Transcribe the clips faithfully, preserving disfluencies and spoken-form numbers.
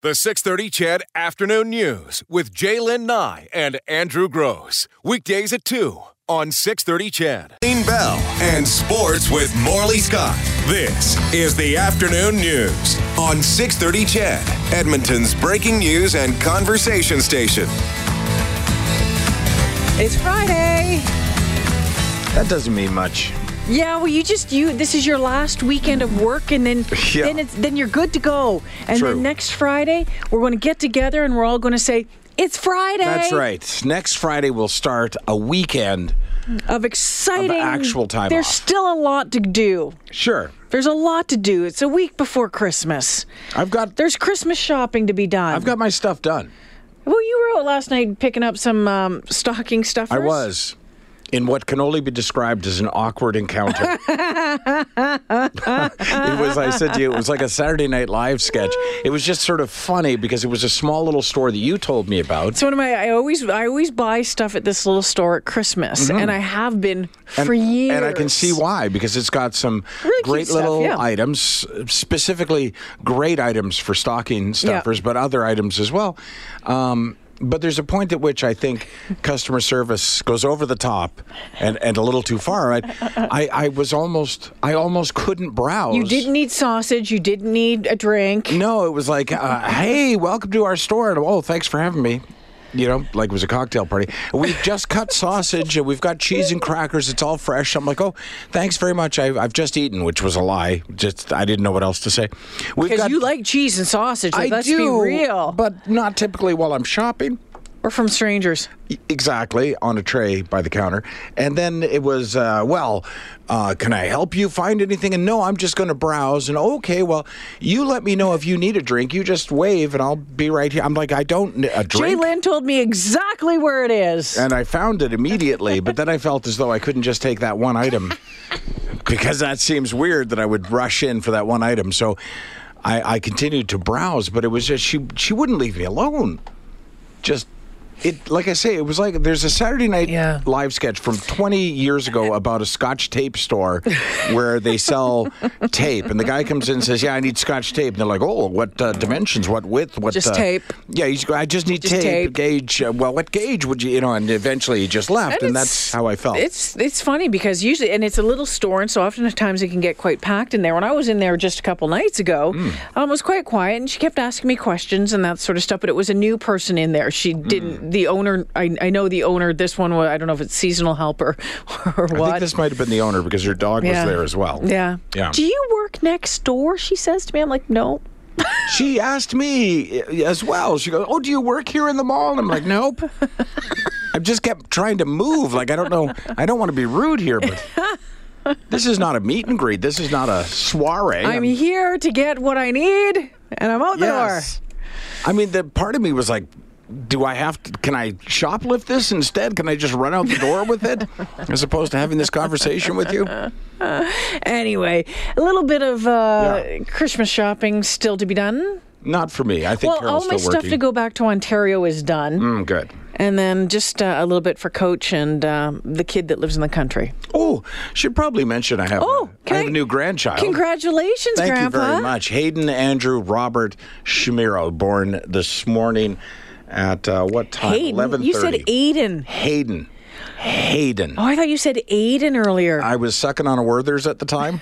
The six thirty C H E D Afternoon News with Jaylen Nye and Andrew Gross. Weekdays at two on six thirty C H E D. Eileen Bell and Sports with Morley Scott. This is the Afternoon News on six thirty C H E D, Edmonton's breaking news and conversation station. It's Friday. That doesn't mean much. Yeah, well, you just you. This is your last weekend of work, and then yeah. then it's then you're good to go. And True. Then next Friday, we're going to get together, and we're all going to say it's Friday. That's right. Next Friday, we'll start a weekend of exciting of actual time. There's off. still a lot to do. Sure. There's a lot to do. It's a week before Christmas. I've got there's Christmas shopping to be done. I've got my stuff done. Well, you were out last night picking up some um, stocking stuffers. I was. In what can only be described as an awkward encounter. It was, I said to you, it was like a Saturday Night Live sketch. It was just sort of funny because it was a small little store that you told me about. It's one of my, I always, I always buy stuff at this little store at Christmas, mm-hmm. and I have been for and, years. And I can see why, because it's got some really great little stuff, yeah. items, specifically great items for stocking stuffers, yeah. but other items as well. Um, But there's a point at which I think customer service goes over the top and, and a little too far. I, I, I was almost, I almost couldn't browse. You didn't need sausage. You didn't need a drink. No, it was like, uh, hey, welcome to our store. And, oh, thanks for having me. You know, like it was a cocktail party. We've just cut sausage and we've got cheese and crackers. It's all fresh. I'm like, oh, thanks very much. I've, I've just eaten, which was a lie. Just I didn't know what else to say. We've because got, you like cheese and sausage. I let's do, be real. But not typically while I'm shopping. Or from strangers. Exactly, on a tray by the counter. And then it was, uh, well, uh, can I help you find anything? And no, I'm just going to browse. And okay, well, you let me know if you need a drink. You just wave and I'll be right here. I'm like, I don't need a drink. Jaylen told me exactly where it is. And I found it immediately. But then I felt as though I couldn't just take that one item because that seems weird that I would rush in for that one item. So I, I continued to browse, but it was just, she, she wouldn't leave me alone. Just... It, like I say, it was like there's a Saturday Night yeah. Live sketch from twenty years ago about a Scotch tape store where they sell tape. And the guy comes in and says, yeah, I need Scotch tape. And they're like, oh, what uh, dimensions, what width, what... Just uh, tape. Yeah, he's, I just need just tape, tape, gauge. Uh, well, what gauge would you, you know, and eventually he just left. And, and that's how I felt. It's it's funny because usually, and it's a little store, and so oftentimes it can get quite packed in there. When I was in there just a couple nights ago, mm. um, it was quite quiet, and she kept asking me questions and that sort of stuff, but it was a new person in there. She didn't... Mm. The owner, I, I know the owner, this one, I don't know if it's seasonal helper or what. I think this might have been the owner because your dog yeah. was there as well. Yeah. yeah. Do you work next door? She says to me. I'm like, no. She asked me as well. She goes, oh, do you work here in the mall? And I'm like, nope. I just kept trying to move. Like, I don't know. I don't want to be rude here, but... This is not a meet and greet. This is not a soiree. I'm, I'm... here to get what I need, and I'm out yes. the door. I mean, the part of me was like, do I have to, can I shoplift this instead? Can I just run out the door with it as opposed to having this conversation with you? Uh, anyway, a little bit of uh, yeah. Christmas shopping still to be done. Not for me. I think well, Carol's still working. Well, all my stuff to go back to Ontario is done. Mm, good. And then just uh, a little bit for Coach and uh, the kid that lives in the country. Oh, should probably mention I have, oh, a, I have a new grandchild. Congratulations, Thank Grandpa. Thank you very much. Hayden Andrew Robert Shimiro, born this morning. At uh, what time? Hayden. You said Aiden. Hayden. Hayden. Oh, I thought you said Aiden earlier. I was sucking on a Werther's at the time,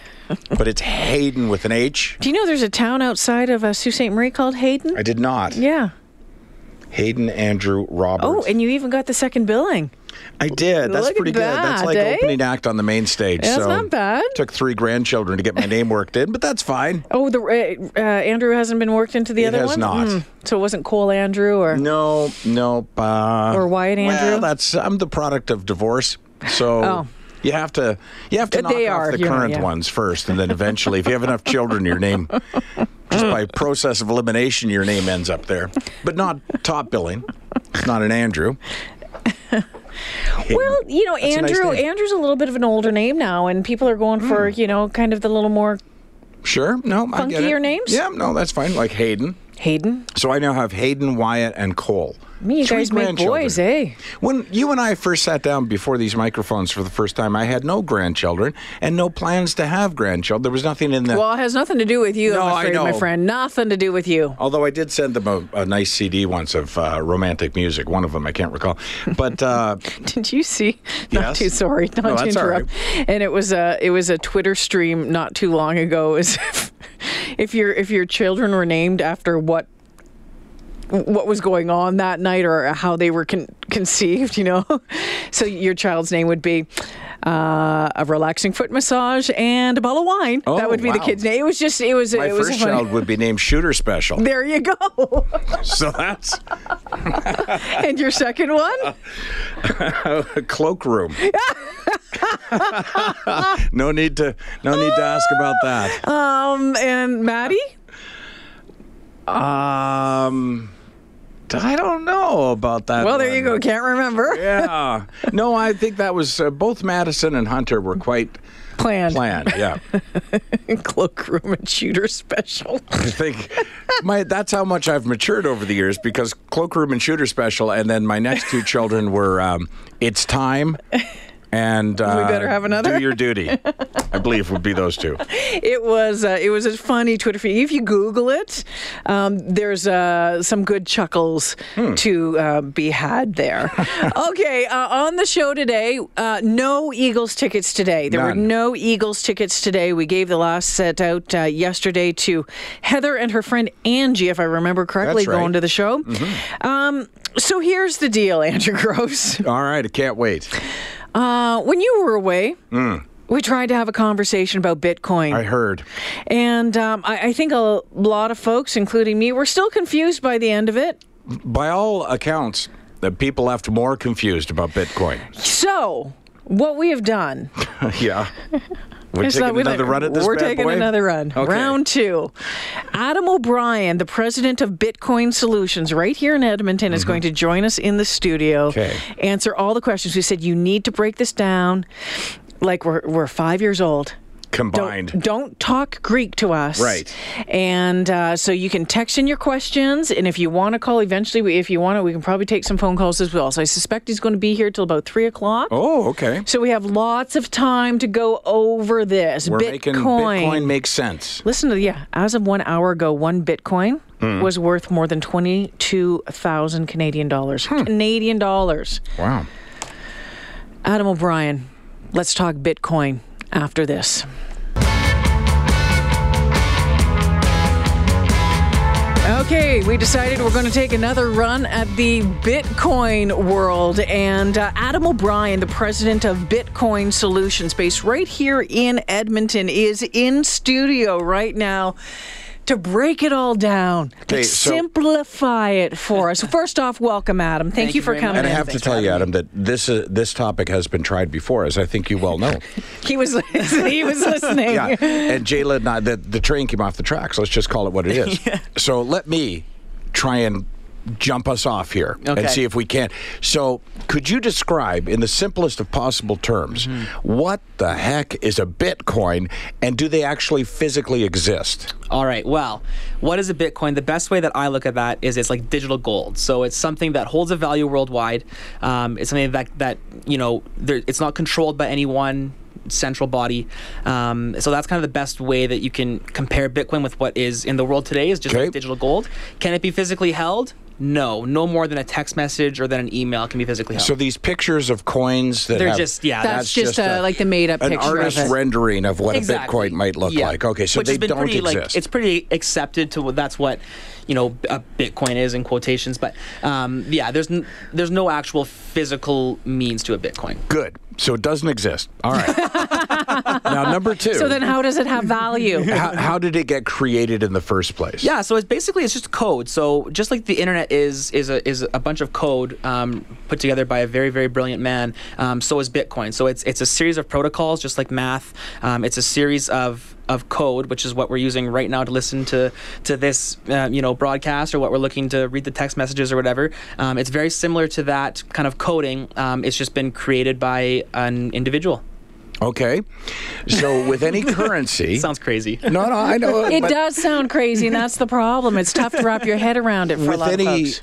but it's Hayden with an H. Do you know there's a town outside of uh, Sault Ste. Marie called Hayden? I did not. Yeah. Hayden Andrew Roberts. Oh, and you even got the second billing. I did. That's Look pretty good. That, that's like eh? opening act on the main stage. That's so not bad. Took three grandchildren to get my name worked in, but that's fine. Oh, the uh, uh, Andrew hasn't been worked into the it other one? It has not. Mm. So it wasn't Cole Andrew or? No, no. Uh, or Wyatt Andrew? Well, that's, I'm the product of divorce, so... Oh. You have to you have to knock they off are, the current know, yeah. ones first, and then eventually, if you have enough children, your name, just by process of elimination, your name ends up there. But not top billing. It's not an Andrew. Well, you know, That's Andrew. A nice Andrew's a little bit of an older name now, and people are going for, mm. you know, kind of the little more... Sure. No, I get it. Funkier names? Yeah, no, that's fine. Like Hayden. Hayden. So I now have Hayden, Wyatt, and Cole. Me, you Three guys make boys, eh? When you and I first sat down before these microphones for the first time, I had no grandchildren and no plans to have grandchildren. There was nothing in that. Well, it has nothing to do with you, no, I'm afraid, I know. my friend. Nothing to do with you. Although I did send them a, a nice C D once of uh, romantic music. One of them I can't recall. But uh, did you see? Not yes. too sorry, not no, to interrupt. Right. And it was a it was a Twitter stream not too long ago. As if, if your if your children were named after what. what was going on that night or how they were con- conceived, you know. So your child's name would be uh, a relaxing foot massage and a bottle of wine. Oh, that would be wow. the kid's name. It was just, it was, My it was My first funny... child would be named Shooter Special. There you go. So that's... And your second one? Cloakroom. no need to, no need to ask about that. Um, and Maddie? Um, I don't know about that. Well, there one. you go. Can't remember. Yeah. No, I think that was uh, both Madison and Hunter were quite planned. Planned, yeah. Cloakroom and Shooter Special. I think my that's how much I've matured over the years, because Cloakroom and Shooter Special, and then my next two children were um, It's Time. And uh, we better have another. Do your duty, I believe, would be those two. It was uh, it was a funny Twitter feed. If you Google it, um, there's uh, some good chuckles hmm. to uh, be had there. Okay, uh, on the show today, uh, no Eagles tickets today. There None. were no Eagles tickets today. We gave the last set out uh, yesterday to Heather and her friend Angie, if I remember correctly, That's right. going to the show. Mm-hmm. Um, so here's the deal, Andrew Gross. All right, I can't wait. Uh, when you were away, mm. we tried to have a conversation about Bitcoin. I heard. And um, I, I think a lot of folks, including me, were still confused by the end of it. By all accounts, the people left more confused about Bitcoin. So, what we have done... yeah. We're taking another like, run at this We're taking boy? another run. Okay. Round two. Adam O'Brien, the president of Bitcoin Solutions, right here in Edmonton, mm-hmm. is going to join us in the studio, okay. answer all the questions. We said, you need to break this down like we're, we're five years old. Combined. Don't, don't talk Greek to us. Right. And uh, so you can text in your questions, and if you want to call eventually, we, if you want to, we can probably take some phone calls as well. So I suspect he's going to be here till about three o'clock. Oh, okay. So we have lots of time to go over this. We're Bitcoin. making Bitcoin make sense. Listen to, yeah, as of one hour ago, one Bitcoin mm. was worth more than twenty-two thousand Canadian dollars. Hmm. Canadian dollars. Wow. Adam O'Brien, let's talk Bitcoin after this. Okay, we decided we're going to take another run at the Bitcoin world. And uh, Adam O'Brien, the president of Bitcoin Solutions, based right here in Edmonton, is in studio right now to break it all down, okay, so simplify it for us. First off, welcome, Adam. Thank, Thank you for coming much. in. And I have Thanks to tell you, Adam, that this uh, this topic has been tried before, as I think you well know. he was he was listening. Yeah. And Jaylen Nye, the, the train came off the tracks. Let's just call it what it is. yeah. So let me try and jump us off here okay. and see if we can. So could you describe, in the simplest of possible terms, mm-hmm. what the heck is a Bitcoin, and do they actually physically exist? All right. Well, what is a Bitcoin? The best way that I look at that is it's like digital gold. So it's something that holds a value worldwide. Um, it's something that, that you know, there, it's not controlled by anyone. Central body. Um, so that's kind of the best way that you can compare Bitcoin with what is in the world today, is just okay. like digital gold. Can it be physically held? No. No more than a text message or than an email can be physically held. So these pictures of coins that They're have, just, yeah. That's, that's just, just a, a, like the made-up picture. An artist of rendering of what exactly. a Bitcoin might look yeah. like. Okay, so Which they don't pretty, exist. Like, it's pretty accepted to that's what, you know, a Bitcoin is in quotations. But, um, yeah, there's n- there's no actual physical means to a Bitcoin. Good. So it doesn't exist. All right. Now, number two. So then how does it have value? how, how did it get created in the first place? Yeah, so it's basically, it's just code. So just like the internet is is a, is a bunch of code um, put together by a very, very brilliant man, um, so is Bitcoin. So it's it's a series of protocols, just like math. Um, it's a series of of code, which is what we're using right now to listen to to this uh, you know broadcast, or what we're looking to read the text messages or whatever. Um, it's very similar to that kind of coding. Um, it's just been created by an individual. Okay, so with any currency... Sounds crazy. No, no, I know. It does sound crazy, and that's the problem. It's tough to wrap your head around it for with a lot any, of folks.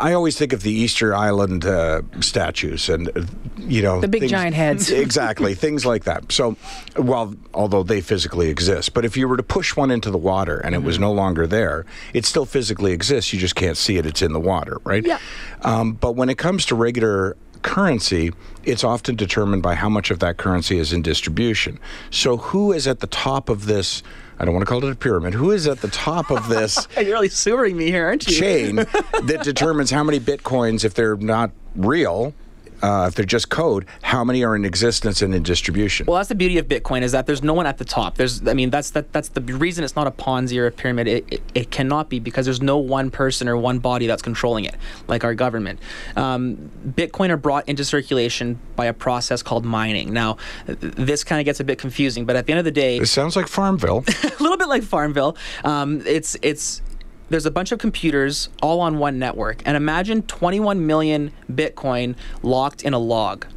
I always think of the Easter Island uh, statues and, uh, you know... The big things, giant heads. Exactly, things like that. So, well, although they physically exist, but if you were to push one into the water and it was no longer there, it still physically exists, you just can't see it, it's in the water, right? Yeah. Um, but when it comes to regular currency, it's often determined by how much of that currency is in distribution. So who is at the top of this... I don't want to call it a pyramid. Who is at the top of this? You're really sewering me here, aren't you? Chain that determines how many bitcoins, if they're not real, uh, if they're just code, how many are in existence and in distribution? Well, that's the beauty of Bitcoin, is that there's no one at the top. There's, I mean, that's that, that's the reason it's not a Ponzi or a pyramid. It, it, it cannot be, because there's no one person or one body that's controlling it, like our government. Um, Bitcoin are brought into circulation by a process called mining. Now, this kind of gets a bit confusing, but at the end of the day, it sounds like Farmville. A little bit like Farmville. Um, it's it's. There's a bunch of computers all on one network, and imagine twenty-one million Bitcoin locked in a log.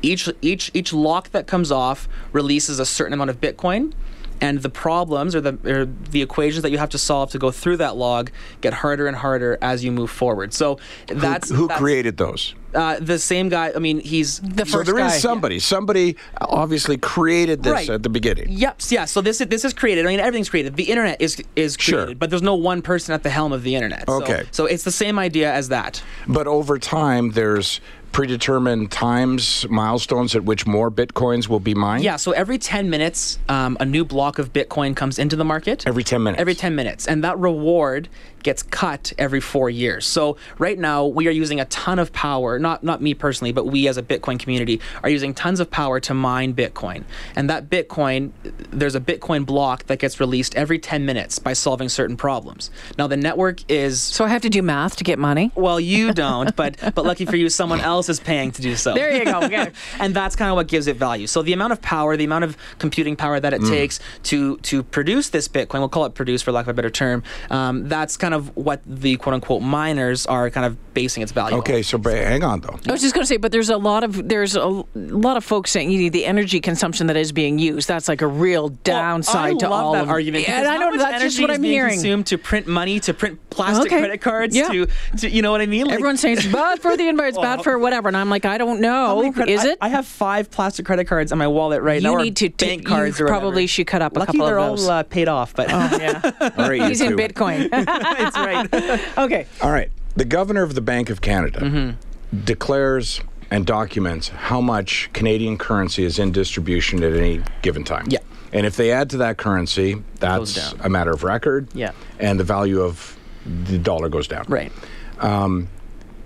Each each each lock that comes off releases a certain amount of Bitcoin, and the problems or the or the equations that you have to solve to go through that log get harder and harder as you move forward. So that's who, who that's, created those. Uh, the same guy. I mean, he's the first guy. So there guy. is somebody. Yeah. Somebody obviously created this right. at the beginning. Yep. Yeah. So this is this is created. I mean, everything's created. The internet is is created, sure. but there's no one person at the helm of the internet. Okay. So, so it's the same idea as that. But over time, there's predetermined times, milestones at which more bitcoins will be mined. Yeah. So every ten minutes, um, a new block of Bitcoin comes into the market. Every ten minutes. Every ten minutes, and that reward gets cut every four years. So right now we are using a ton of power, not not me personally, but we as a Bitcoin community are using tons of power to mine Bitcoin. And that Bitcoin, there's a Bitcoin block that gets released every ten minutes by solving certain problems. Now the network is... So I have to do math to get money? Well, you don't, but but lucky for you, someone else is paying to do so. There you go. Okay. And that's kind of what gives it value. So the amount of power, the amount of computing power that it mm. takes to, to produce this Bitcoin, we'll call it produce for lack of a better term, um, that's kind of of what the quote-unquote miners are kind of basing its value okay on. So but hang on though, I was just gonna say, but there's a lot of there's a lot of folks saying you need the energy consumption that is being used. That's like a real downside well, to all that of argument yeah, and I know that's just what I'm hearing, consumed to print money, to print plastic okay. credit cards yeah. to, to you know what I mean, like, everyone's saying it's bad for the environment, it's bad for whatever, and I'm like, I don't know, credit, is it I, I have five plastic credit cards in my wallet right you now. You need to bank t- cards you or probably should cut up Lucky a couple of those. They're all uh, paid off, but oh, yeah. He's in Bitcoin. That's right. Okay. All right. The governor of the Bank of Canada mm-hmm. declares and documents how much Canadian currency is in distribution at any given time. Yeah. And if they add to that currency, that's a matter of record. Yeah. And the value of the dollar goes down. Right. Um,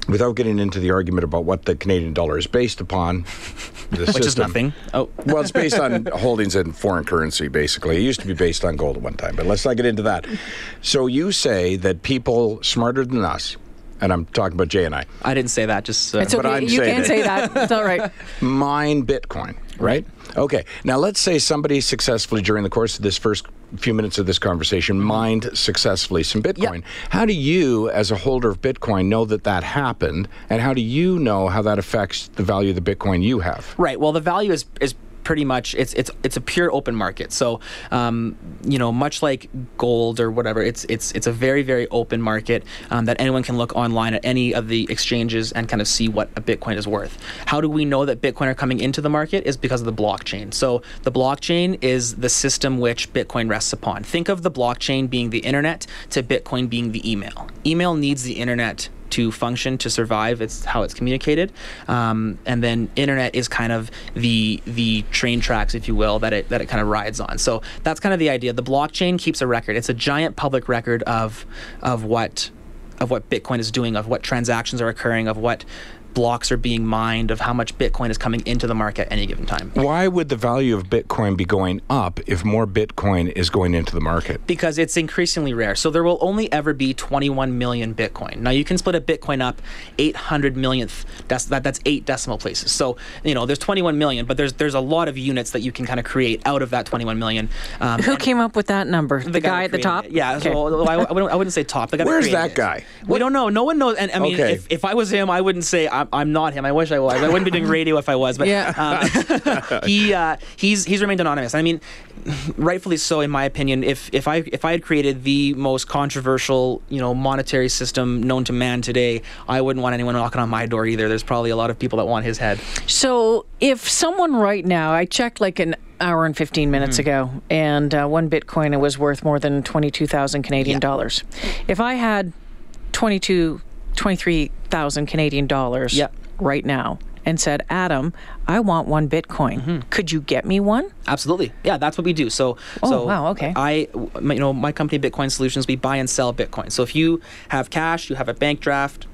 without getting into the argument about what the Canadian dollar is based upon, the which system, is nothing. Oh, well, it's based on holdings in foreign currency, basically. It used to be based on gold at one time, but let's not get into that. So you say that people smarter than us, and I'm talking about Jay and I. I didn't say that. Just uh, it's okay. But I'm you can it. say that. It's all right. Mine Bitcoin, right? Okay. Now let's say somebody successfully during the course of this first few minutes of this conversation mined successfully some Bitcoin. Yep. How do you, as a holder of Bitcoin, know that that happened, and how do you know how that affects the value of the Bitcoin you have? Right. Well, the value is is pretty much it's it's it's a pure open market. So, um, you know, much like gold or whatever, it's it's it's a very very open market um, that anyone can look online at any of the exchanges and kind of see what a Bitcoin is worth. How do we know that Bitcoin are coming into the market? Is because of the blockchain. So the blockchain is the system which Bitcoin rests upon. Think of the blockchain being the internet to Bitcoin being the email. Email needs the internet to function, to survive. It's how it's communicated, um, and then internet is kind of the the train tracks, if you will, that it that it kind of rides on. So that's kind of the idea. The blockchain keeps a record. It's a giant public record of of what of what Bitcoin is doing, of what transactions are occurring, of what blocks are being mined, of how much Bitcoin is coming into the market at any given time. Why would the value of Bitcoin be going up if more Bitcoin is going into the market? Because it's increasingly rare. So there will only ever be twenty-one million Bitcoin. Now you can split a Bitcoin up eight hundred millionth. That's that, that's eight decimal places. So you know there's twenty-one million, but there's there's a lot of units that you can kind of create out of that twenty-one million. Um, Who came up with that number? The, the guy, guy at the top? It. Yeah. Okay. So I, I wouldn't I wouldn't say top. The guy Where's that guy? It. We what? don't know. No one knows. And I mean, okay. if, if I was him, I wouldn't say. I I'm, I'm not him. I wish I was. I wouldn't be doing radio if I was. But yeah. um, he uh, he's he's remained anonymous. I mean, rightfully so, in my opinion. If if I if I had created the most controversial, you know, monetary system known to man today, I wouldn't want anyone knocking on my door either. There's probably a lot of people that want his head. So if someone right now, I checked like an hour and fifteen minutes mm-hmm. ago, and uh, one Bitcoin it was worth more than twenty-two thousand Canadian yeah. dollars. If I had twenty-two, twenty-three thousand Canadian dollars yep. right now and said, Adam, I want one Bitcoin. Mm-hmm. Could you get me one? Absolutely. Yeah, that's what we do. So, oh, so wow, okay. I, you know, my company, Bitcoin Solutions, we buy and sell Bitcoin. So if you have cash, you have a bank draft,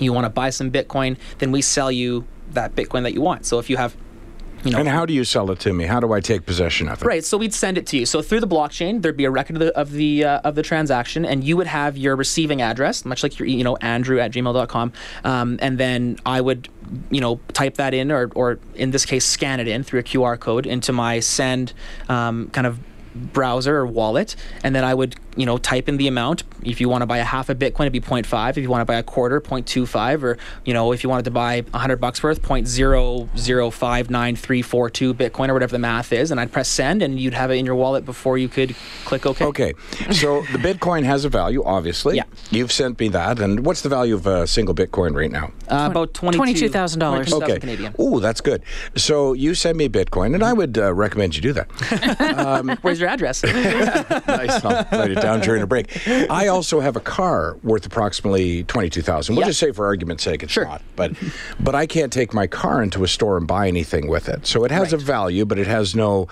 you want to buy some Bitcoin, then we sell you that Bitcoin that you want. So if you have You know, and how do you sell it to me? How do I take possession of it? Right, so we'd send it to you. So through the blockchain, there'd be a record of the of the, uh, of the transaction, and you would have your receiving address, much like your, you know, Andrew at gmail dot com, um, and then I would, you know, type that in, or or in this case, scan it in through a Q R code into my send um, kind of browser or wallet, and then I would, you know, type in the amount. If you want to buy a half a Bitcoin, it'd be zero point five. If you want to buy a quarter, zero point two five. Or, you know, if you wanted to buy one hundred bucks worth, zero point zero zero five nine three four two Bitcoin, or whatever the math is. And I'd press send, and you'd have it in your wallet before you could click OK. Okay. So the Bitcoin has a value, obviously. Yeah. You've sent me that. And what's the value of a single Bitcoin right now? Uh, about twenty-two thousand dollars. twenty-two thousand dollars okay. Canadian. Oh, that's good. So you send me Bitcoin, and I would uh, recommend you do that. Um, Where's your address? Nice. I'll write it down during a break. I also have a car worth approximately twenty-two thousand dollars. We'll yeah. just say, for argument's sake, it's sure. not. But but I can't take my car into a store and buy anything with it. So it has right. a value, but it has no,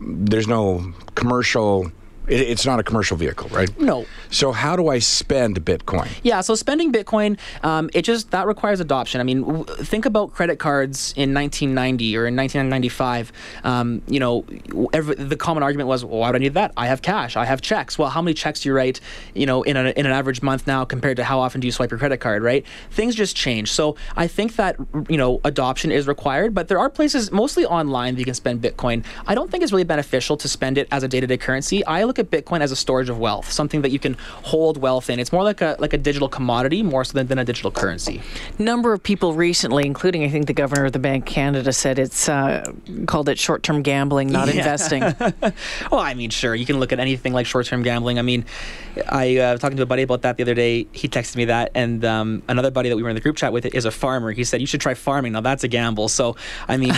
there's no commercial... It's not a commercial vehicle, right? No. So how do I spend Bitcoin? Yeah, so spending Bitcoin, um, it just, that requires adoption. I mean, w- think about credit cards in nineteen ninety or in nineteen ninety-five. Um, you know, every, the common argument was, well, why would I need that? I have cash. I have checks. Well, how many checks do you write, you know, in, a, in an average month now compared to how often do you swipe your credit card, right? Things just change. So I think that, you know, adoption is required, but there are places, mostly online, that you can spend Bitcoin. I don't think it's really beneficial to spend it as a day-to-day currency. I look at Bitcoin as a storage of wealth, something that you can hold wealth in. It's more like a like a digital commodity, more so than, than a digital currency. Number of people recently, including I think the governor of the Bank of Canada, said it's uh, called it short-term gambling, not yeah. investing. Well, I mean, sure, you can look at anything like short-term gambling. I mean, I uh, was talking to a buddy about that the other day. He texted me that, and um, another buddy that we were in the group chat with is a farmer. He said you should try farming. Now that's a gamble. So I mean,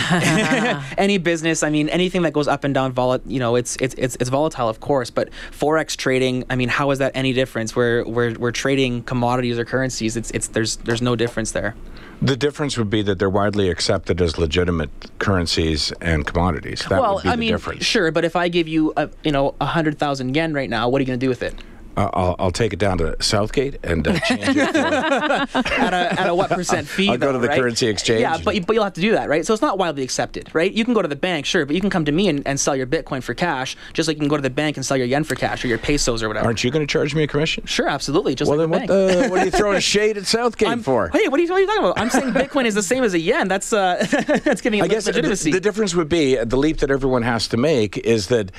any business, I mean, anything that goes up and down, vol- you know, it's it's it's, it's volatile, of course. But forex trading, I mean, how is that any difference? We're we're we're trading commodities or currencies. It's it's there's there's no difference there. The difference would be that they're widely accepted as legitimate currencies and commodities. That well, would be I the mean, difference. Sure, but if I give you a you know a hundred thousand yen right now, what are you going to do with it? Uh, I'll, I'll take it down to Southgate and uh, change it for, at, a, at a what percent fee. I'll though, go to the right? currency exchange. Yeah, but, but you'll have to do that, right? So it's not widely accepted, right? You can go to the bank, sure, but you can come to me and, and sell your Bitcoin for cash, just like you can go to the bank and sell your yen for cash or your pesos or whatever. Aren't you going to charge me a commission? Sure, absolutely. Just well, like then the what, bank. Uh, what are you throwing shade at Southgate I'm, for? Hey, what are, you, what are you talking about? I'm saying Bitcoin is the same as a yen. That's uh, that's giving it I guess legitimacy. The, the difference would be the leap that everyone has to make is that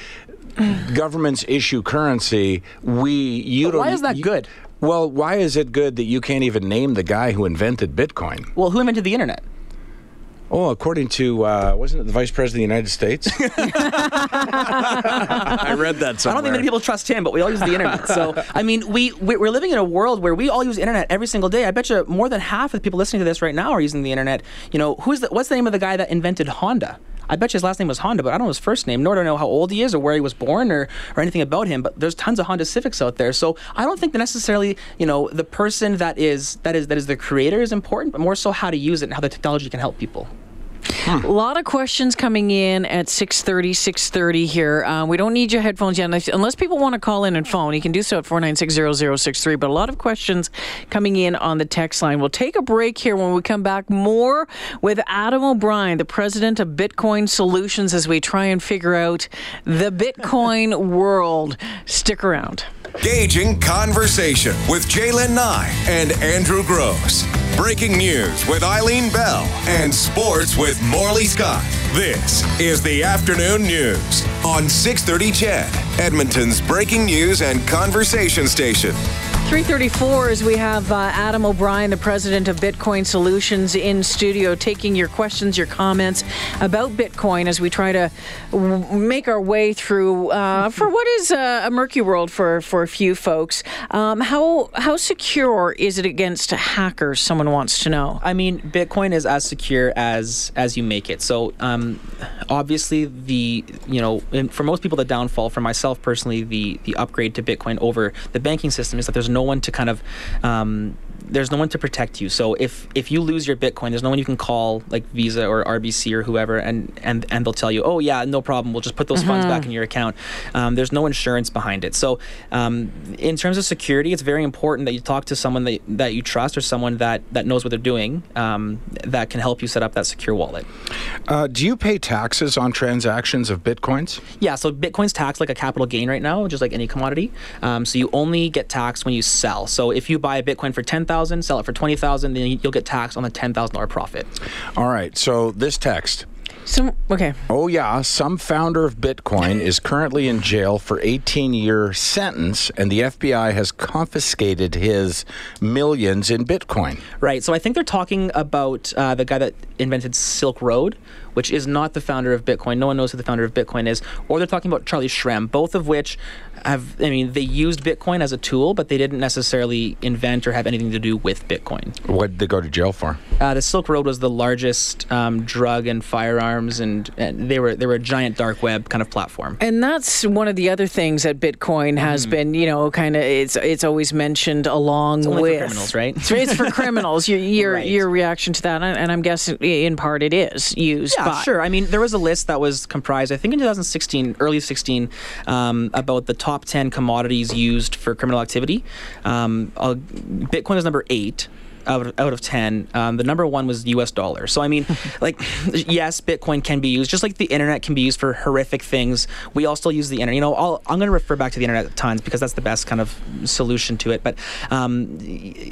governments issue currency. We you but don't. Why is that you, good? Well, why is it good that you can't even name the guy who invented Bitcoin? Well, who invented the internet? Oh, according to, uh, wasn't it the Vice President of the United States? I read that somewhere. I don't think many people trust him, but we all use the internet. So, I mean, we, we're living in a world where we all use internet every single day. I bet you more than half of the people listening to this right now are using the internet. You know, who's the, what's the name of the guy that invented Honda? I bet you his last name was Honda, but I don't know his first name, nor do I know how old he is or where he was born or, or anything about him. But there's tons of Honda Civics out there. So I don't think that necessarily, you know, the person that is that is that is the creator is important, but more so how to use it and how the technology can help people. Hmm. A lot of questions coming in at six thirty, six thirty here. Uh, we don't need your headphones yet. Unless people want to call in and phone, you can do so at four nine six zero zero six three. But a lot of questions coming in on the text line. We'll take a break here. When we come back, more with Adam O'Brien, the president of Bitcoin Solutions, as we try and figure out the Bitcoin world. Stick around. Gauging Conversation with Jaylen Nye and Andrew Gross. Breaking news with Eileen Bell and sports with Morley Scott. This is the Afternoon News on six thirty C H E D, Edmonton's breaking news and conversation station. three thirty-four as we have uh, Adam O'Brien, the president of Bitcoin Solutions, in studio, taking your questions, your comments about Bitcoin as we try to w- make our way through uh, for what is uh, a murky world for, for a few folks. Um, how how secure is it against hackers, someone wants to know? I mean, Bitcoin is as secure as as you make it. So um, obviously, the you know, for most people, the downfall, for myself personally, the, the upgrade to Bitcoin over the banking system is that there's no no one to kind of um, there's no one to protect you. So if if you lose your Bitcoin, there's no one you can call, like Visa or R B C or whoever, and and, and they'll tell you, oh yeah, no problem, we'll just put those mm-hmm. funds back in your account. Um, there's no insurance behind it. So um, in terms of security, it's very important that you talk to someone that, that you trust, or someone that, that knows what they're doing, um, that can help you set up that secure wallet. Uh, do you pay taxes on transactions of Bitcoins? Yeah, so Bitcoin's taxed like a capital gain right now, just like any commodity. Um, so you only get taxed when you sell. So if you buy a Bitcoin for ten thousand dollars, sell it for twenty thousand dollars, then you'll get taxed on the ten thousand dollars profit. All right, so this text. Some, okay. Oh, yeah. Some founder of Bitcoin is currently in jail for eighteen-year sentence, and the F B I has confiscated his millions in Bitcoin. Right. So I think they're talking about uh, the guy that invented Silk Road, which is not the founder of Bitcoin. No one knows who the founder of Bitcoin is. Or they're talking about Charlie Shrem, both of which have, I mean, they used Bitcoin as a tool, but they didn't necessarily invent or have anything to do with Bitcoin. What did they go to jail for? Uh, the Silk Road was the largest um, drug and firearm And, and they were they were a giant dark web kind of platform. And that's one of the other things that Bitcoin has mm. been, you know, kind of it's it's always mentioned along it's only with for criminals, right? It's, it's for criminals. Your your, right. your reaction to that, and I'm guessing in part it is used. Yeah, by. Sure. I mean, there was a list that was comprised, I think, in twenty sixteen, early sixteen, um, about the top ten commodities used for criminal activity. Um, Bitcoin is number eight. Out of, out of ten, um, the number one was U S dollar. So I mean, like, yes, Bitcoin can be used, just like the internet can be used for horrific things. We all still use the internet. You know, I'll, I'm going to refer back to the internet tons because that's the best kind of solution to it. But um,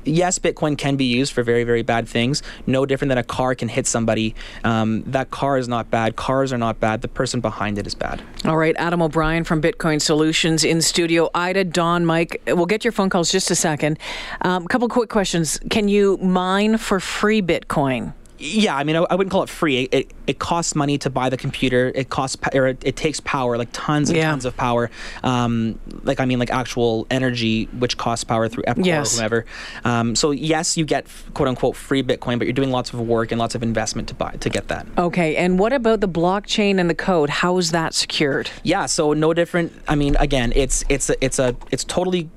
yes, Bitcoin can be used for very, very bad things. No different than a car can hit somebody. Um, that car is not bad. Cars are not bad. The person behind it is bad. All right, Adam O'Brien from Bitcoin Solutions in studio. Ida, Don, Mike, we'll get your phone calls just a second. A um, couple quick questions. Can you mine for free Bitcoin? Yeah, I mean, I, I wouldn't call it free. It, it it costs money to buy the computer. It costs, or it, it takes power, like tons and yeah. tons of power. Um, like I mean, like actual energy, which costs power through Epcor yes. or whomever. Um, so yes, you get quote unquote free Bitcoin, but you're doing lots of work and lots of investment to buy to get that. Okay, and what about the blockchain and the code? How is that secured? Yeah, so no different. I mean, again, it's it's a, it's a it's totally.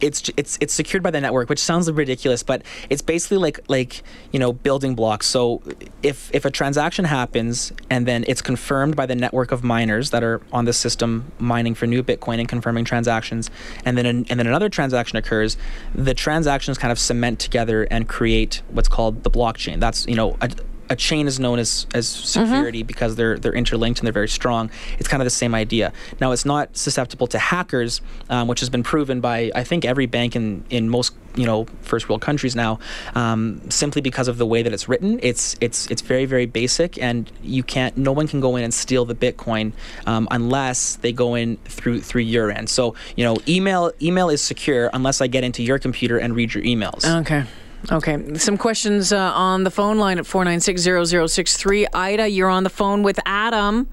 It's it's it's secured by the network, which sounds ridiculous, but it's basically like like you know building blocks. So if if a transaction happens and then it's confirmed by the network of miners that are on the system mining for new Bitcoin and confirming transactions, and then an, and then another transaction occurs, the transactions kind of cement together and create what's called the blockchain. That's you know. A, A chain is known as, as security mm-hmm. because they're they're interlinked and they're very strong. It's kind of the same idea. Now, it's not susceptible to hackers, um, which has been proven by, I think, every bank in, in most you know first world countries now, um, simply because of the way that it's written. It's it's it's very, very basic, and you can't. No one can go in and steal the Bitcoin um, unless they go in through through your end. So you know, email email is secure unless I get into your computer and read your emails. Okay. Okay. Some questions uh, on the phone line at four nine six, zero zero six three. Ida, you're on the phone with Adam.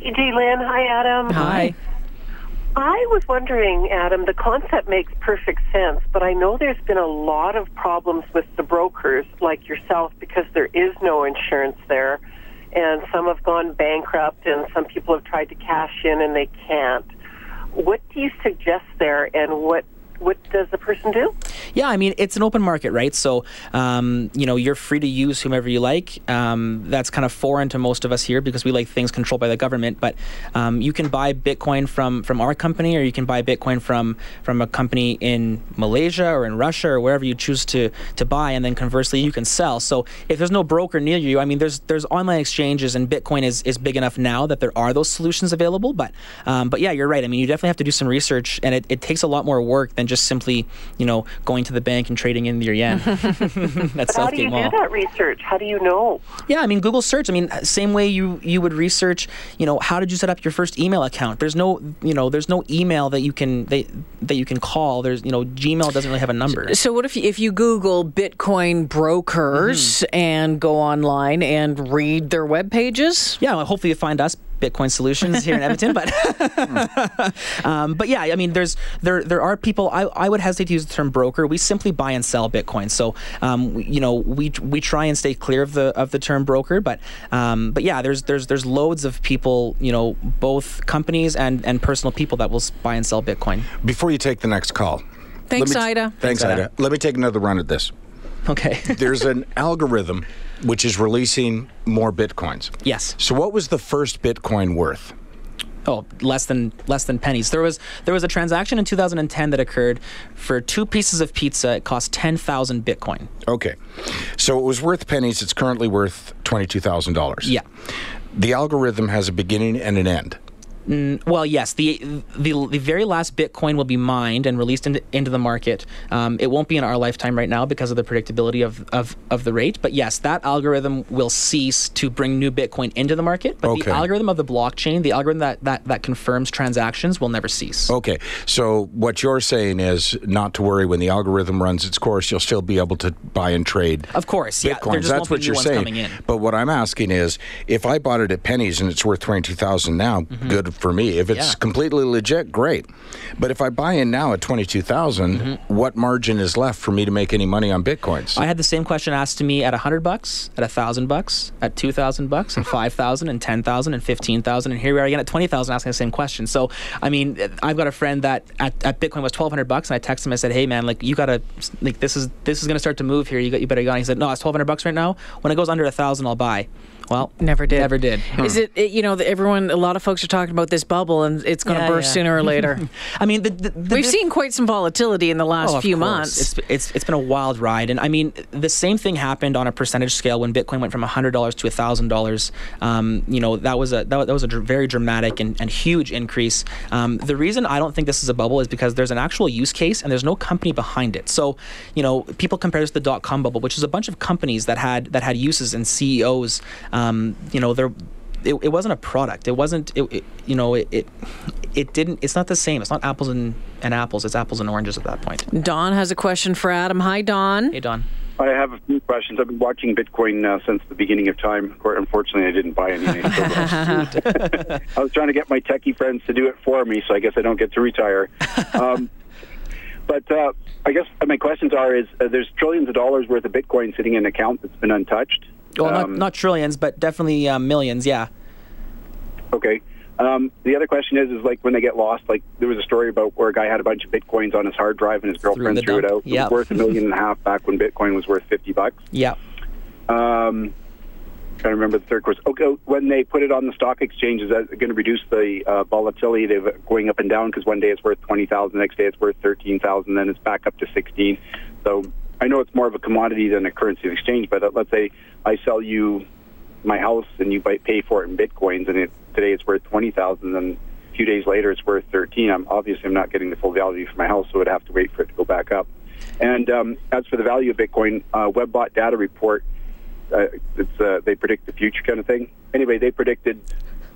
Hey, Jaylen. Hi, Adam. Hi. I was wondering, Adam, the concept makes perfect sense, but I know there's been a lot of problems with the brokers like yourself because there is no insurance there, and some have gone bankrupt, and some people have tried to cash in, and they can't. What do you suggest there, and what What does the person do? Yeah, I mean, it's an open market, right? So, um, you know, you're free to use whomever you like. Um, that's kind of foreign to most of us here because we like things controlled by the government. But um, you can buy Bitcoin from, from our company, or you can buy Bitcoin from, from a company in Malaysia or in Russia or wherever you choose to, to buy. And then conversely, you can sell. So if there's no broker near you, I mean, there's there's online exchanges, and Bitcoin is, is big enough now that there are those solutions available. But, um, but yeah, you're right. I mean, you definitely have to do some research, and it, it takes a lot more work than than just simply, you know, going to the bank and trading in your yen. That's Southgate How do you Mall. do that research? How do you know? Yeah, I mean, Google search. I mean, same way you you would research, you know, how did you set up your first email account? There's no, you know, there's no email that you can they, that you can call. There's, you know, Gmail doesn't really have a number. So what if you, if you Google Bitcoin brokers mm-hmm. and go online and read their web pages? Yeah, well, hopefully you find us. Bitcoin Solutions here in Edmonton, but um, but yeah, I mean, there's there there are people. I, I would hesitate to use the term broker. We simply buy and sell Bitcoin, so um, we, you know we we try and stay clear of the of the term broker. But um, but yeah, there's there's there's loads of people, you know, both companies and and personal people that will buy and sell Bitcoin. Before you take the next call, thanks, Ida. Thanks, thanks Ida. Ida. Let me take another run at this. Okay. There's an algorithm which is releasing more Bitcoins. Yes. So what was the first Bitcoin worth? Oh, less than less than pennies. There was there was a transaction in two thousand ten that occurred for two pieces of pizza. It cost ten thousand Bitcoin. Okay. So it was worth pennies. It's currently worth twenty-two thousand dollars. Yeah. The algorithm has a beginning and an end. Mm, well, yes. The, the the very last Bitcoin will be mined and released into, into the market. Um, it won't be in our lifetime right now because of the predictability of, of, of the rate. But yes, that algorithm will cease to bring new Bitcoin into the market. But okay. The algorithm of the blockchain, the algorithm that, that, that confirms transactions, will never cease. Okay. So what you're saying is not to worry. When the algorithm runs its course, you'll still be able to buy and trade. Of course. Bitcoins. Yeah, that's what you're saying. But what I'm asking is, if I bought it at pennies and it's worth twenty-two thousand dollars now, mm-hmm. good for me. If it's yeah. completely legit, great. But if I buy in now at twenty-two thousand dollars, mm-hmm. what margin is left for me to make any money on Bitcoins? I had the same question asked to me at one hundred bucks, at one thousand bucks, at two thousand bucks, and five thousand, and ten thousand, and fifteen thousand, and here we are again at twenty thousand asking the same question. So, I mean, I've got a friend that at, at Bitcoin was twelve hundred bucks, and I texted him and said, "Hey man, like you got to like this is this is going to start to move here. You got you better go." And he said, "No, it's twelve hundred bucks right now. When it goes under one thousand, I'll buy." Well, never did. Never did. Hmm. Is it, you know, everyone, a lot of folks are talking about this bubble and it's going to yeah, burst yeah. sooner or later. I mean, the, the, the, we've the, seen quite some volatility in the last oh, few months. It's, it's, it's been a wild ride. And I mean, the same thing happened on a percentage scale when Bitcoin went from one hundred dollars to one thousand dollars. Um, you know, that was a, that, that was a dr- very dramatic and, and huge increase. Um, the reason I don't think this is a bubble is because there's an actual use case and there's no company behind it. So, you know, people compare this to the dot-com bubble, which is a bunch of companies that had, that had uses and C E Os. Um, you know, there, it, it wasn't a product. It wasn't, it, it, you know, it, it it didn't, it's not the same. It's not apples and, and apples. It's apples and oranges at that point. Don has a question for Adam. Hi, Don. Hey, Don. I have a few questions. I've been watching Bitcoin uh, since the beginning of time. Unfortunately, I didn't buy anything. I was trying to get my techie friends to do it for me, so I guess I don't get to retire. Um, but uh, I guess my questions are, is uh, there's trillions of dollars worth of Bitcoin sitting in an account that's been untouched. Well, not, um, not trillions, but definitely uh, millions, yeah. Okay. Um, the other question is, is like when they get lost, like there was a story about where a guy had a bunch of Bitcoins on his hard drive and his girlfriend threw it out. Yep. It was worth a million and a half back when Bitcoin was worth fifty bucks. Yeah. Um, trying to remember the third question. Okay, when they put it on the stock exchange, is that going to reduce the uh, volatility of going up and down? Because one day it's worth twenty thousand dollars, the next day it's worth thirteen thousand dollars, then it's back up to sixteen thousand dollars. So I know it's more of a commodity than a currency of exchange, but let's say I sell you my house and you pay for it in Bitcoins, and it, today it's worth twenty thousand dollars, and a few days later it's worth thirteen thousand dollars. I'm obviously I'm not getting the full value for my house, so I'd have to wait for it to go back up. And um, as for the value of Bitcoin, uh, WebBot data report, uh, it's, uh, they predict the future kind of thing. Anyway, they predicted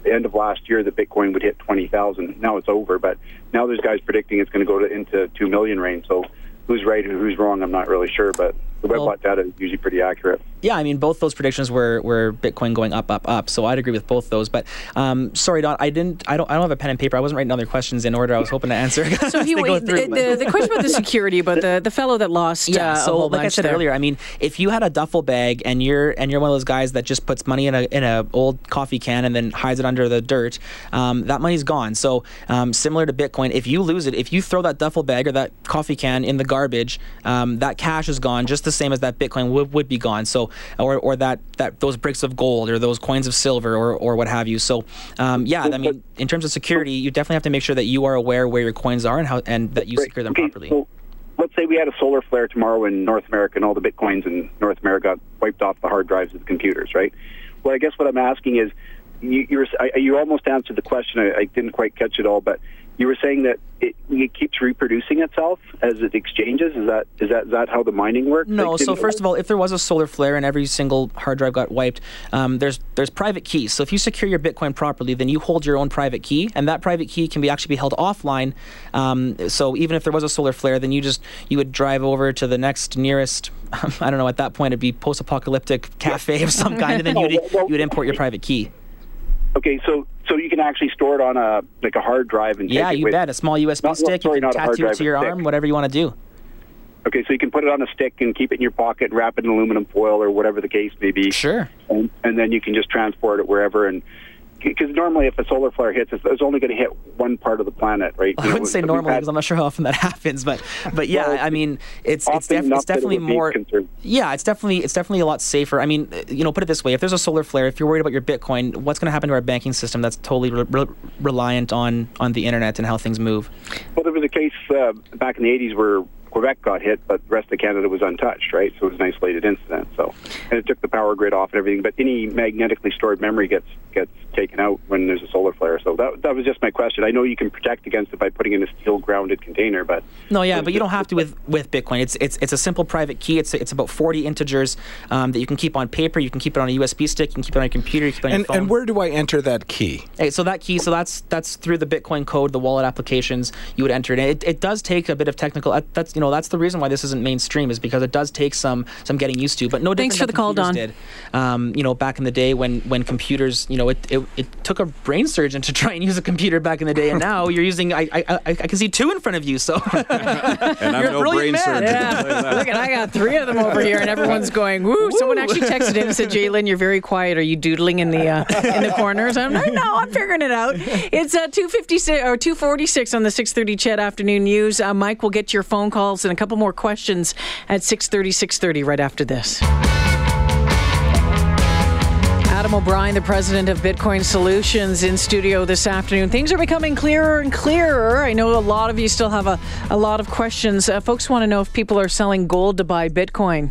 the end of last year that Bitcoin would hit twenty thousand. Now it's over, but now there's guys predicting it's going to go to, into two million range, so who's right and who's wrong, I'm not really sure, but the well, WebBot data is usually pretty accurate. Yeah, I mean, both those predictions were, were Bitcoin going up, up, up, so I'd agree with both those. But um, sorry, Don, I didn't, I don't, I don't have a pen and paper. I wasn't writing other questions in order I was hoping to answer. So he, through, the, the, the question about the security, about the, the fellow that lost. Yeah, uh, so a whole like I said there. earlier, I mean, if you had a duffel bag and you're and you're one of those guys that just puts money in a in a old coffee can and then hides it under the dirt, um, that money's gone. So um, similar to Bitcoin, if you lose it, if you throw that duffel bag or that coffee can in the garbage, um, that cash is gone, just the same as that Bitcoin would, would be gone. So, or or that, that those bricks of gold or those coins of silver or, or what have you. So, um, yeah, I mean, in terms of security, you definitely have to make sure that you are aware where your coins are and how and that you secure them okay, properly. So let's say we had a solar flare tomorrow in North America and all the Bitcoins in North America got wiped off the hard drives of the computers, right? Well, I guess what I'm asking is, you you're, I, you almost answered the question. I, I didn't quite catch it all, but you were saying that it, it keeps reproducing itself as it exchanges. Is that is that is that how the mining works? No. Like, so first of all, if there was a solar flare and every single hard drive got wiped, um, there's there's private keys. So if you secure your Bitcoin properly, then you hold your own private key, and that private key can be actually be held offline. Um, so even if there was a solar flare, then you just you would drive over to the next nearest. Um, I don't know. At that point, it'd be post-apocalyptic cafe of some kind, and then you'd you would import your private key. Okay, so so you can actually store it on a like a hard drive and yeah, take it you with, bet a small U S B not, stick. Sorry, you can tattoo it to your arm, whatever you want to do. Okay, so you can put it on a stick and keep it in your pocket, wrap it in aluminum foil or whatever the case may be. Sure, and, and then you can just transport it wherever. And because normally, if a solar flare hits, it's only going to hit one part of the planet, right? Well, I wouldn't say normally because I'm not sure how often that happens, but but yeah, well, I mean, it's it's, def- it's definitely more. Yeah, it's definitely it's definitely a lot safer. I mean, you know, put it this way: if there's a solar flare, if you're worried about your Bitcoin, what's going to happen to our banking system? That's totally re- re- reliant on on the internet and how things move. Well, there was a case uh, back in the eighties where Quebec got hit, but the rest of Canada was untouched, right? So it was an isolated incident. So, and it took the power grid off and everything. But any magnetically stored memory gets gets taken out when there's a solar flare. So that that was just my question. I know you can protect against it by putting in a steel grounded container, but no, yeah, but you don't have to with, with Bitcoin. It's it's it's a simple private key. It's it's about forty integers um, that you can keep on paper. You can keep it on a U S B stick. You can keep it on your computer. You can keep it on your and, phone. And where do I enter that key? Hey, so that key, so that's that's through the Bitcoin code, the wallet applications. You would enter it. And it, it does take a bit of technical. That's You know, that's the reason why this isn't mainstream, is because it does take some some getting used to. But no different than computers did. Um, you know, back in the day when, when computers, you know, it, it it took a brain surgeon to try and use a computer back in the day, and now you're using. I I, I, I can see two in front of you, so. And I'm you're no brain man. Surgeon. Yeah. Look, at I got three of them over here, and everyone's going, "Woo!" Woo. Someone actually texted in and said, "Jaylen, you're very quiet. Are you doodling in the uh, in the corners?" I'm like, "No, I'm figuring it out." It's uh, two fifty six or two forty six on the six thirty C H E D afternoon news. Uh, Mike will get your phone call and a couple more questions at six thirty, six thirty right after this. Adam O'Brien, the president of Bitcoin Solutions, in studio this afternoon. Things are becoming clearer and clearer. I know a lot of you still have a, a lot of questions. Uh, folks want to know if people are selling gold to buy Bitcoin.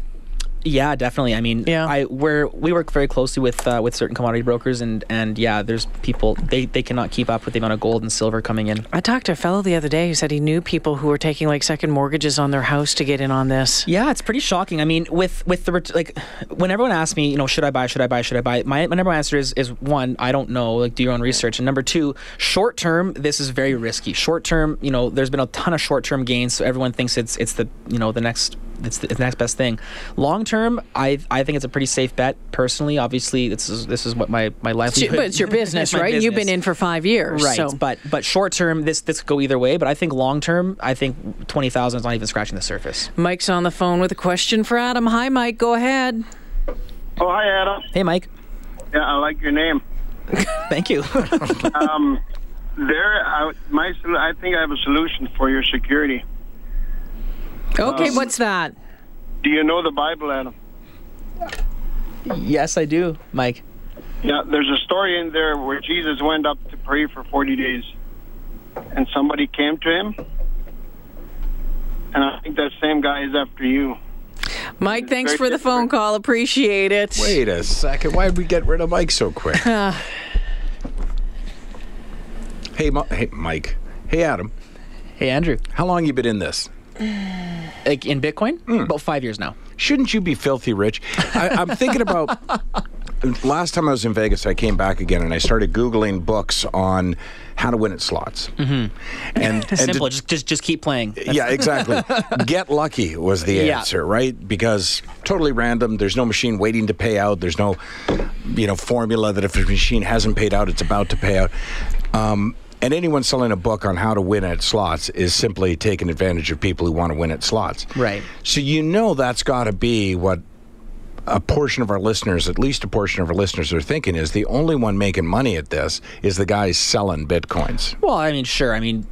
Yeah, definitely. I mean, yeah. I we're, we work very closely with uh, with certain commodity brokers, and, and yeah, there's people, they, they cannot keep up with the amount of gold and silver coming in. I talked to a fellow the other day who said he knew people who were taking like second mortgages on their house to get in on this. Yeah, it's pretty shocking. I mean, with, with the, like, when everyone asks me, you know, should I buy, should I buy, should I buy, my, my number one answer is, is one, I don't know, like, do your own research. And number two, short term, this is very risky. Short term, you know, there's been a ton of short term gains, so everyone thinks it's it's the, you know, the next, it's the, it's the next best thing. Long term, I I think it's a pretty safe bet personally. Obviously, this is this is what my my livelihood. But it's your business, right? Business. You've been in for five years, right? So. But but short term, this this could go either way. But I think long term, I think twenty thousand is not even scratching the surface. Mike's on the phone with a question for Adam. Hi, Mike. Go ahead. Oh, hi, Adam. Hey, Mike. Yeah, I like your name. Thank you. um, there, I, my I think I have a solution for your security. Okay, um, what's that? Do you know the Bible, Adam? Yes, I do, Mike. Yeah, there's a story in there where Jesus went up to pray for forty days, and somebody came to him, and I think that same guy is after you. Mike, it's thanks for different. The phone call. Appreciate it. Wait a second. Why did we get rid of Mike so quick? Uh. Hey, Ma- hey, Mike. Hey, Adam. Hey, Andrew. How long you been in this? Like in Bitcoin? Mm. About five years now. Shouldn't you be filthy rich? I, I'm thinking about last time I was in Vegas, I came back again and I started Googling books on how to win at slots. Mm-hmm. And, and simple, to, just, just just keep playing. That's yeah, exactly. Get lucky was the answer, yeah. right? Because totally random. There's no machine waiting to pay out. There's no, you know, formula that if a machine hasn't paid out, it's about to pay out. Um, And anyone selling a book on how to win at slots is simply taking advantage of people who want to win at slots. Right. So you know that's got to be what a portion of our listeners, at least a portion of our listeners are thinking, is the only one making money at this is the guys selling Bitcoins. Well, I mean, sure. I mean,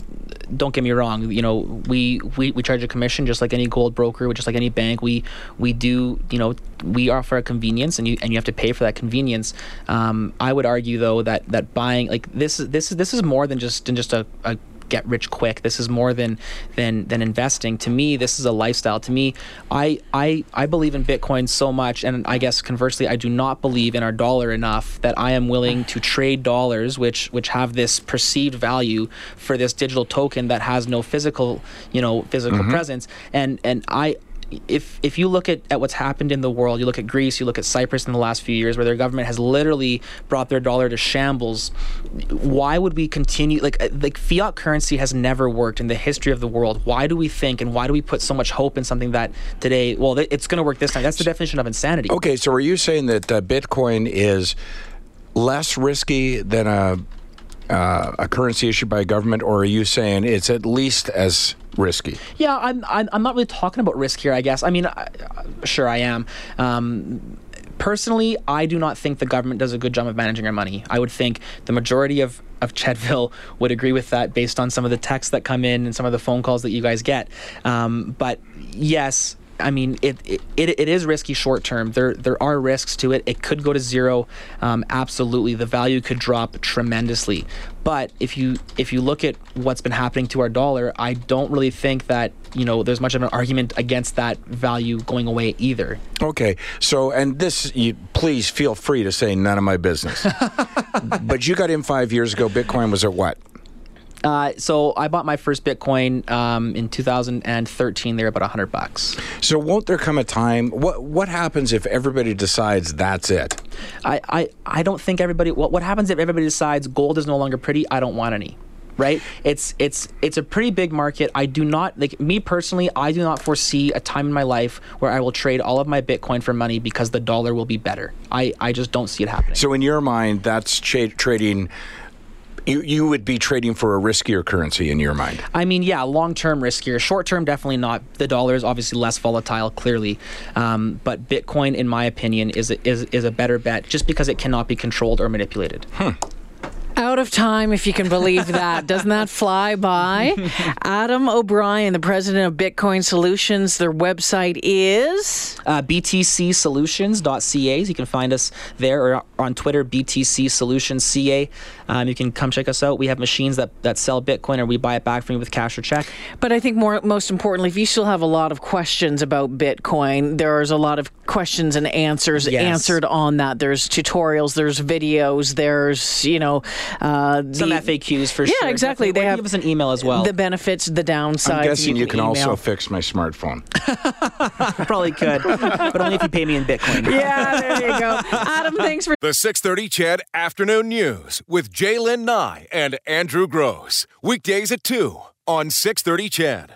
don't get me wrong. You know, we, we, we charge a commission just like any gold broker, just like any bank. We we do, you know, we offer a convenience, and you and you have to pay for that convenience. Um, I would argue though that, that buying like this is this is this is more than just than just a, a get rich quick. This is more than than than investing. To me, this is a lifestyle. To me, I I I believe in Bitcoin so much, and I guess conversely, I do not believe in our dollar enough that I am willing to trade dollars, which which have this perceived value, for this digital token that has no physical, you know, physical mm-hmm. presence. And and I. If if you look at, at what's happened in the world, you look at Greece, you look at Cyprus in the last few years, where their government has literally brought their dollar to shambles. Why would we continue? Like like fiat currency has never worked in the history of the world. Why do we think and why do we put so much hope in something that today? Well, it's going to work this time. That's the definition of insanity. Okay, so are you saying that uh, Bitcoin is less risky than a uh, a currency issued by a government, or are you saying it's at least as risky? Yeah, I'm, I'm. I'm not really talking about risk here. I guess. I mean, I, sure, I am. Um, personally, I do not think the government does a good job of managing our money. I would think the majority of of Chedville would agree with that, based on some of the texts that come in and some of the phone calls that you guys get. Um, but yes. I mean, it, it it is risky short term. There there are risks to it. It could go to zero. Um, absolutely, the value could drop tremendously. But if you if you look at what's been happening to our dollar, I don't really think that, you know, there's much of an argument against that value going away either. Okay. So, and this, you, please feel free to say none of my business. But you got in five years ago. Bitcoin was at what? Uh, so I bought my first Bitcoin um, in two thousand thirteen. They're about a hundred bucks. So won't there come a time? What what happens if everybody decides that's it? I, I, I don't think everybody. What what happens if everybody decides gold is no longer pretty? I don't want any. Right? It's it's it's a pretty big market. I do not, like me personally, I do not foresee a time in my life where I will trade all of my Bitcoin for money because the dollar will be better. I I just don't see it happening. So in your mind, that's cha- trading. You you would be trading for a riskier currency in your mind. I mean, yeah, long-term riskier. Short-term, definitely not. The dollar is obviously less volatile, clearly. Um, but Bitcoin, in my opinion, is a, is is a better bet just because it cannot be controlled or manipulated. Hmm. Out of time, if you can believe that. Doesn't that fly by? Adam O'Brien, the president of Bitcoin Solutions. Their website is? Uh, B T C solutions dot C A. So you can find us there, or on Twitter, B T C Solutions dot C A. Um, you can come check us out. We have machines that, that sell Bitcoin, or we buy it back from you with cash or check. But I think more, most importantly, if you still have a lot of questions about Bitcoin, there's a lot of questions and answers yes. answered on that. There's tutorials, there's videos, there's, you know... Uh, the, Some F A Qs for yeah, sure. Yeah, exactly. They have, give us an email as well. The benefits, the downsides. I'm guessing you, you can email. also fix my smartphone. Probably could, but only if you pay me in Bitcoin. Yeah, there you go. Adam, thanks for... The six thirty C H E D Afternoon News with Jaylen Nye and Andrew Gross. Weekdays at two on six thirty C H E D.